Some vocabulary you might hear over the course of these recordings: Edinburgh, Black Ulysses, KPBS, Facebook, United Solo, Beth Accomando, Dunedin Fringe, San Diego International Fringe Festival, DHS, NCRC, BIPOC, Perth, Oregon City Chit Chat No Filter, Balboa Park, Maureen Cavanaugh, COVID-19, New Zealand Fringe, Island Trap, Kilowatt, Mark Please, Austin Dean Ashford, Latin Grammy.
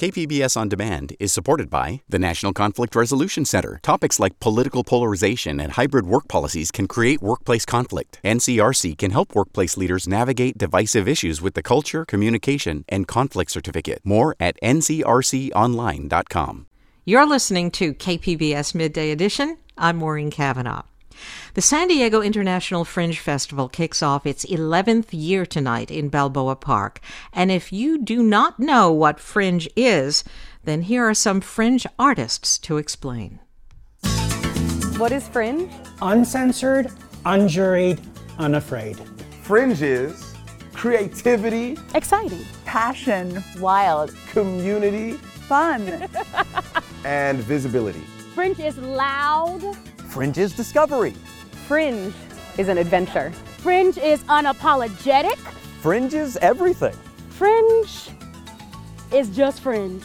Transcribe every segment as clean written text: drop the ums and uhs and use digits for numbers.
KPBS On Demand is supported by the National Conflict Resolution Center. Topics like political polarization and hybrid work policies can create workplace conflict. NCRC can help workplace leaders navigate divisive issues with the Culture, Communication, and Conflict Certificate. More at ncrconline.com. You're listening to KPBS Midday Edition. I'm Maureen Cavanaugh. The San Diego International Fringe Festival kicks off its 11th year tonight in Balboa Park. And if you do not know what fringe is, then here are some fringe artists to explain. What is fringe? Uncensored, unjuried, unafraid. Fringe is creativity, exciting, passion, wild, community, fun, and visibility. Fringe is loud. Fringe is discovery. Fringe is an adventure. Fringe is unapologetic. Fringe is everything. Fringe is just fringe.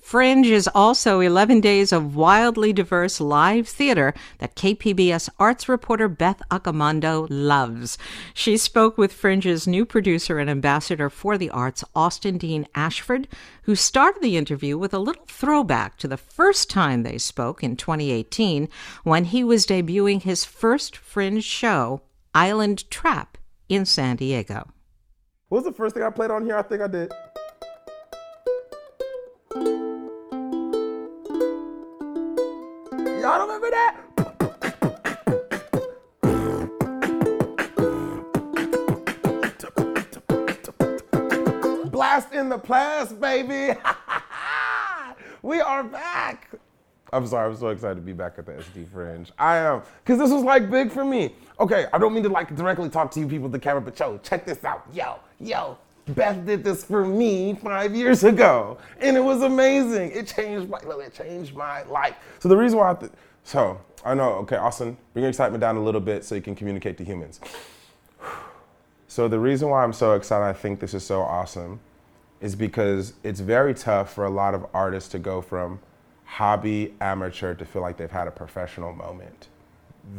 Fringe is also 11 days of wildly diverse live theater that KPBS arts reporter Beth Accomando loves. She spoke with Fringe's new producer and ambassador for the arts, Austin Dean Ashford, who started the interview with a little throwback to the first time they spoke in 2018 when he was debuting his first Fringe show, Island Trap, in San Diego. What was the first thing I played on here? I think I did. I don't remember that. Blast in the past, baby. We are back. I'm sorry, I'm so excited to be back at the SD Fringe. I am, because this was like big for me. Okay, I don't mean to like directly talk to you people at the camera, but yo, check this out. Yo. Beth did this for me 5 years ago, and it was amazing. It changed my life. So the reason why Austin, bring your excitement down a little bit so you can communicate to humans. So the reason why I'm so excited, I think this is so awesome, is because it's very tough for a lot of artists to go from hobby, amateur, to feel like they've had a professional moment.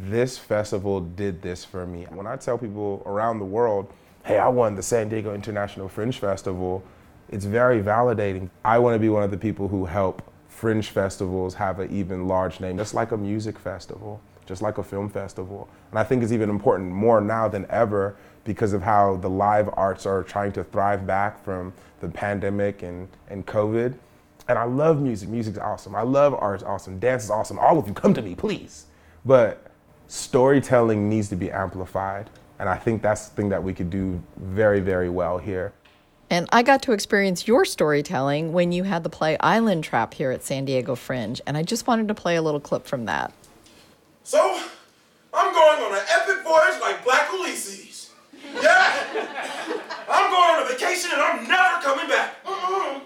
This festival did this for me. When I tell people around the world, hey, I won the San Diego International Fringe Festival, it's very validating. I want to be one of the people who help fringe festivals have an even large name, just like a music festival, just like a film festival. And I think it's even important more now than ever because of how the live arts are trying to thrive back from the pandemic and COVID. And I love music. Music's awesome. I love art's awesome. Dance is awesome. All of you come to me, please. But storytelling needs to be amplified. And I think that's the thing that we could do very, very well here. And I got to experience your storytelling when you had the play Island Trap here at San Diego Fringe. And I just wanted to play a little clip from that. So, I'm going on an epic voyage like Black Ulysses. Yeah! I'm going on a vacation and I'm never coming back. Mm-mm.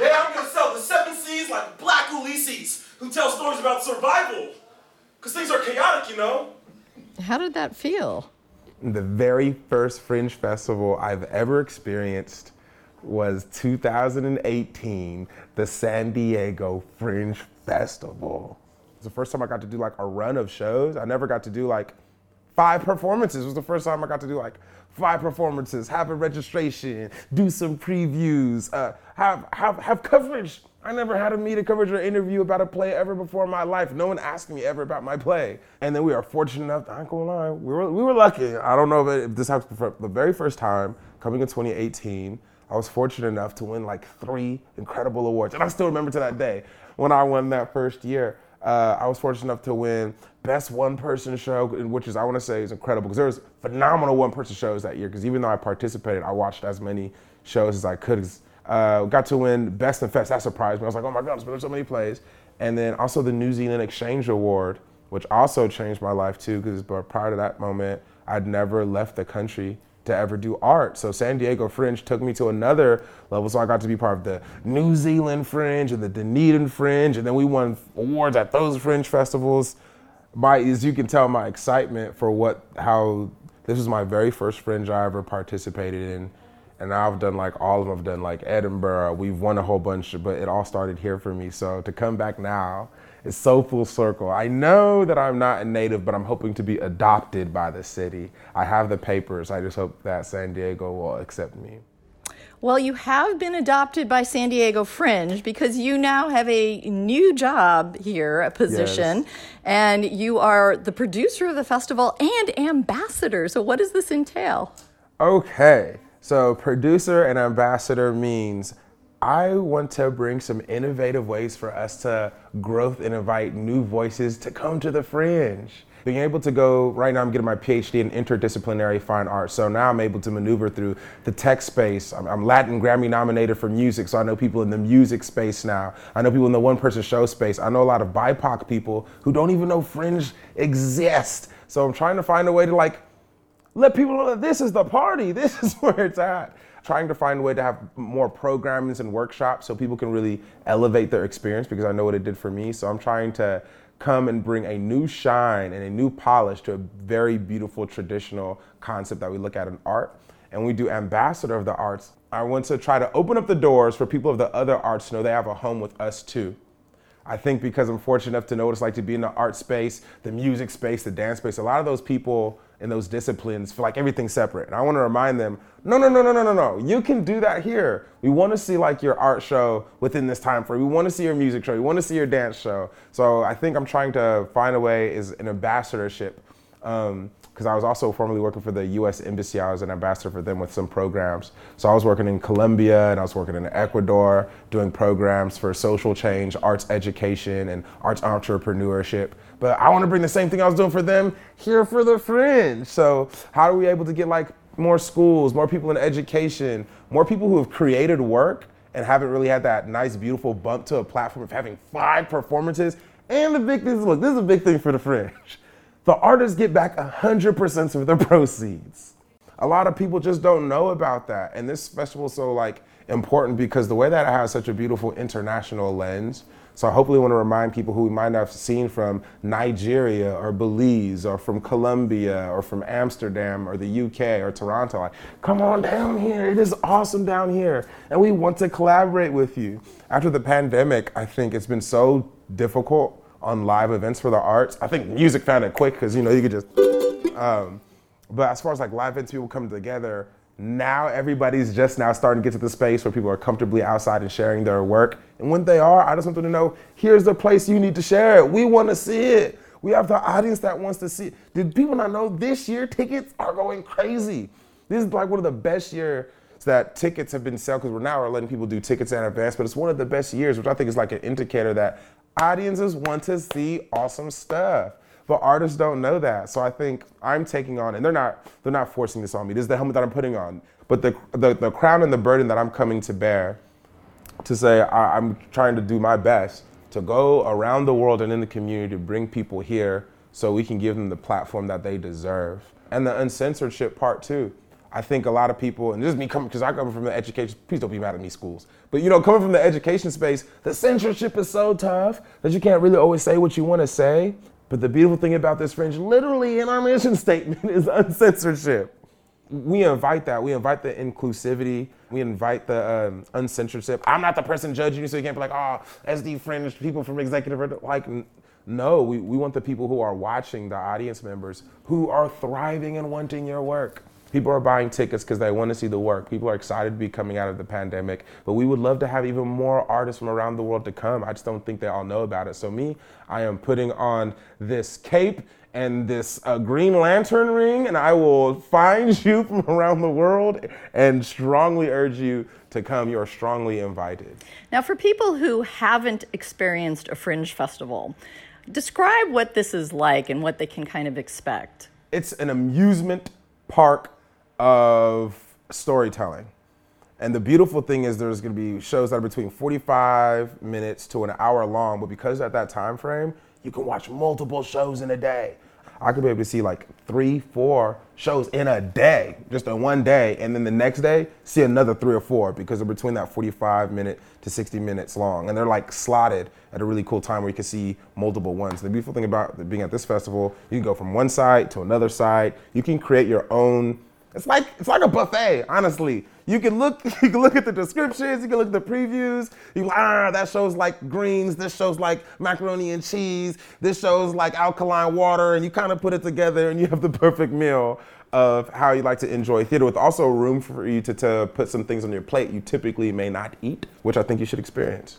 Yeah, I'm going to sail the seven seas like Black Ulysses, who tells stories about survival. Because things are chaotic, you know? How did that feel? The very first Fringe Festival I've ever experienced was 2018, the San Diego Fringe Festival. It was the first time I got to do like a run of shows. I never got to do like five performances. It was the first time I got to do like five performances, have a registration, do some previews, have coverage. I never had a media coverage or interview about a play ever before in my life. No one asked me ever about my play. And then we are fortunate enough, I ain't gonna lie, we were lucky. I don't know if this happened, but the very first time, coming in 2018, I was fortunate enough to win like 3 incredible awards. And I still remember to that day when I won that first year. I was fortunate enough to win Best One-Person Show, which is, I want to say, is incredible because there was phenomenal one-person shows that year because even though I participated, I watched as many shows as I could. Got to win Best in Fest. That surprised me. I was like, oh my God, there's so many plays. And then also the New Zealand Exchange Award, which also changed my life too, because prior to that moment, I'd never left the country to ever do art. So San Diego Fringe took me to another level. So I got to be part of the New Zealand Fringe and the Dunedin Fringe. And then we won awards at those Fringe festivals. as you can tell, my excitement for how this was my very first Fringe I ever participated in. And I've done like all of them. I've done like Edinburgh. We've won a whole bunch, but it all started here for me. So to come back now, it's so full circle. I know that I'm not a native, but I'm hoping to be adopted by the city. I have the papers. I just hope that San Diego will accept me. Well, you have been adopted by San Diego Fringe because you now have a new job here, a position, yes. And you are the producer of the festival and ambassador. So what does this entail? Okay. So producer and ambassador means I want to bring some innovative ways for us to growth and invite new voices to come to the Fringe. Being able to go, right now I'm getting my PhD in interdisciplinary fine arts, so now I'm able to maneuver through the tech space. I'm Latin Grammy nominated for music, so I know people in the music space now. I know people in the one-person show space. I know a lot of BIPOC people who don't even know Fringe exists. So I'm trying to find a way to let people know that this is the party, this is where it's at. Trying to find a way to have more programs and workshops so people can really elevate their experience, because I know what it did for me. So I'm trying to come and bring a new shine and a new polish to a very beautiful traditional concept that we look at in art. And we do ambassador of the arts. I want to try to open up the doors for people of the other arts to know they have a home with us too. I think because I'm fortunate enough to know what it's like to be in the art space, the music space, the dance space, a lot of those people in those disciplines feel like everything's separate. And I want to remind them, no. You can do that here. We want to see your art show within this time frame. We want to see your music show. We want to see your dance show. So I think I'm trying to find a way is an ambassadorship. Because I was also formerly working for the U.S. Embassy. I was an ambassador for them with some programs. So I was working in Colombia and I was working in Ecuador doing programs for social change, arts education, and arts entrepreneurship. But I want to bring the same thing I was doing for them here for the Fringe. So how are we able to get more schools, more people in education, more people who have created work and haven't really had that nice, beautiful bump to a platform of having 5 performances? And the big thing is, look, this is a big thing for the Fringe. The artists get back 100% of their proceeds. A lot of people just don't know about that. And this festival is so important because the way that it has such a beautiful international lens. So I hopefully want to remind people who we might not have seen from Nigeria or Belize or from Colombia or from Amsterdam or the UK or Toronto, come on down here. It is awesome down here. And we want to collaborate with you. After the pandemic, I think it's been so difficult on live events for the arts. I think music found it quick because you could just, but as far as live events, people come together. Now everybody's just now starting to get to the space where people are comfortably outside and sharing their work. And when they are, I just want them to know, here's the place you need to share it. We want to see it. We have the audience that wants to see it. Did people not know this year tickets are going crazy? This is one of the best years that tickets have been sold, because we're now letting people do tickets in advance, but it's one of the best years, which I think is an indicator that audiences want to see awesome stuff, but artists don't know that. So I think I'm taking on, and they're not forcing this on me. This is the helmet that I'm putting on, but the crown and the burden that I'm coming to bear, to say I'm trying to do my best to go around the world and in the community to bring people here so we can give them the platform that they deserve. And the uncensorship part too. I think a lot of people, and this is me coming, because I come from the education, please don't be mad at me, schools. But coming from the education space, the censorship is so tough that you can't really always say what you want to say. But the beautiful thing about this Fringe, literally in our mission statement, is uncensorship. We invite that. We invite the inclusivity. We invite the uncensorship. I'm not the person judging you, so you can't be SD Fringe, people from executive, no, we want the people who are watching, the audience members, who are thriving and wanting your work. People are buying tickets because they want to see the work. People are excited to be coming out of the pandemic, but we would love to have even more artists from around the world to come. I just don't think they all know about it. So me, I am putting on this cape and this Green Lantern ring, and I will find you from around the world and strongly urge you to come. You're strongly invited. Now, for people who haven't experienced a Fringe festival, describe what this is like and what they can kind of expect. It's an amusement park of storytelling. And the beautiful thing is there's going to be shows that are between 45 minutes to an hour long, but because at that time frame, you can watch multiple shows in a day. I could be able to see like 3-4 shows in a day, just in one day, and then the next day see another 3 or 4 because they're between that 45 minute to 60 minutes long, and they're like slotted at a really cool time where you can see multiple ones. The beautiful thing about being at this festival, you can go from one side to another side. You can create your own. It's like a buffet, honestly. You can look at the descriptions, you can look at the previews. You like, that show's like greens, this show's like macaroni and cheese, this show's like alkaline water, and you kind of put it together and you have the perfect meal of how you like to enjoy theater, with also room for you to put some things on your plate you typically may not eat, which I think you should experience.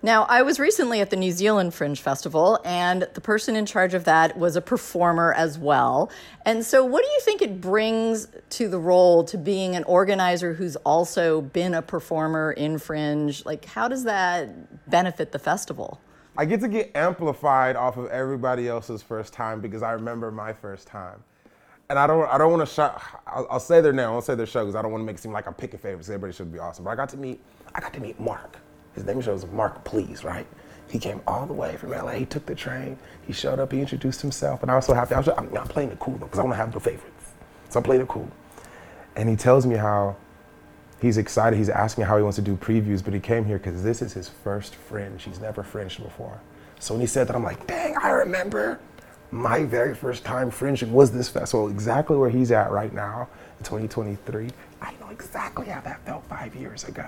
Now, I was recently at the New Zealand Fringe Festival, and the person in charge of that was a performer as well. And so what do you think it brings to the role to being an organizer who's also been a performer in Fringe? Like, how does that benefit the festival? I get to get amplified off of everybody else's first time because I remember my first time. And I don't want to shout, I'll say their name, I won't say their show because I don't want to make it seem like I'm picking favorites. Everybody should be awesome. But I got to meet Mark. His name shows Mark Please, right? He came all the way from LA, he took the train, he showed up, he introduced himself, and I was so happy. I'm playing it cool though, because I don't have no favorites. So I'm playing it cool. And he tells me how he's excited, he's asking how he wants to do previews, but he came here because this is his first Fringe. He's never Fringed before. So when he said that, I'm like, dang, I remember my very first time Fringing was this festival, exactly where he's at right now, in 2023. I know exactly how that felt 5 years ago.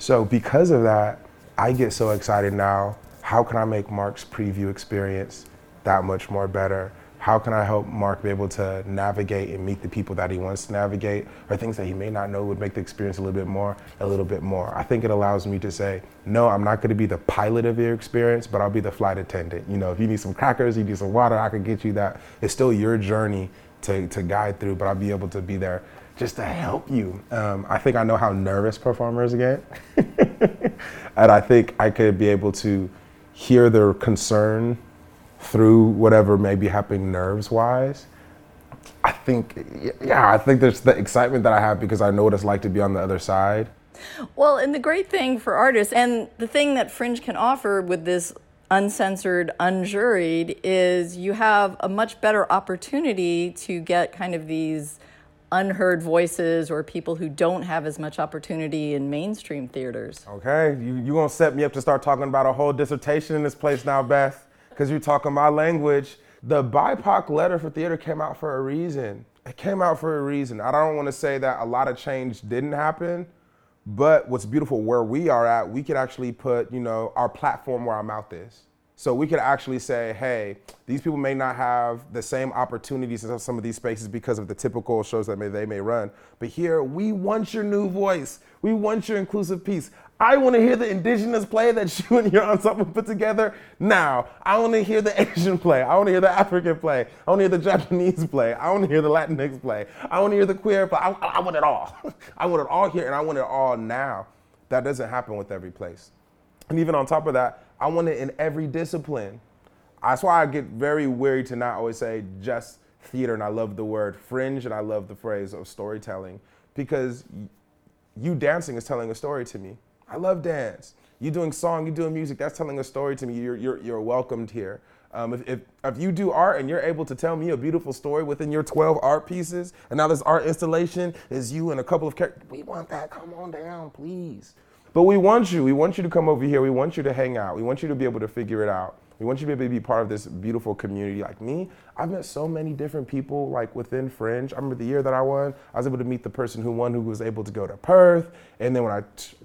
So because of that, I get so excited now. How can I make Mark's preview experience that much more better? How can I help Mark be able to navigate and meet the people that he wants to navigate, or things that he may not know would make the experience a little bit more? I think it allows me to say, no, I'm not gonna be the pilot of your experience, but I'll be the flight attendant. You know, if you need some crackers, you need some water, I can get you that. It's still your journey to guide through, but I'll be able to be there just to help you. I think I know how nervous performers get. And I think I could be able to hear their concern through whatever may be happening nerves-wise. I think there's the excitement that I have because I know what it's like to be on the other side. Well, and the great thing for artists, and the thing that Fringe can offer with this uncensored, unjuried, is you have a much better opportunity to get kind of these unheard voices or people who don't have as much opportunity in mainstream theaters. Okay, you gonna set me up to start talking about a whole dissertation in this place now, Beth, because you're talking my language. The BIPOC letter for theater came out for a reason. It came out for a reason. I don't wanna say that a lot of change didn't happen, but what's beautiful where we are at, we could actually put, our platform where our mouth is. So we could actually say, hey, these people may not have the same opportunities in some of these spaces because of the typical shows that they may run. But here, we want your new voice. We want your inclusive piece. I want to hear the indigenous play that you and your ensemble put together now. I want to hear the Asian play. I want to hear the African play. I want to hear the Japanese play. I want to hear the Latinx play. I want to hear the queer play. I want it all. I want it all here, and I want it all now. That doesn't happen with every place. And even on top of that, I want it in every discipline. That's why I get very weary to not always say just theater, and I love the word Fringe, and I love the phrase of storytelling, because you dancing is telling a story to me. I love dance. You doing song, you doing music, that's telling a story to me. You're welcomed here. If you do art and you're able to tell me a beautiful story within your 12 art pieces, and now this art installation is you and a couple of characters, we want that, come on down, please. But we want you to come over here. We want you to hang out. We want you to be able to figure it out. We want you to be part of this beautiful community like me. I've met so many different people like within Fringe. I remember the year that I won, I was able to meet the person who won who was able to go to Perth. And then when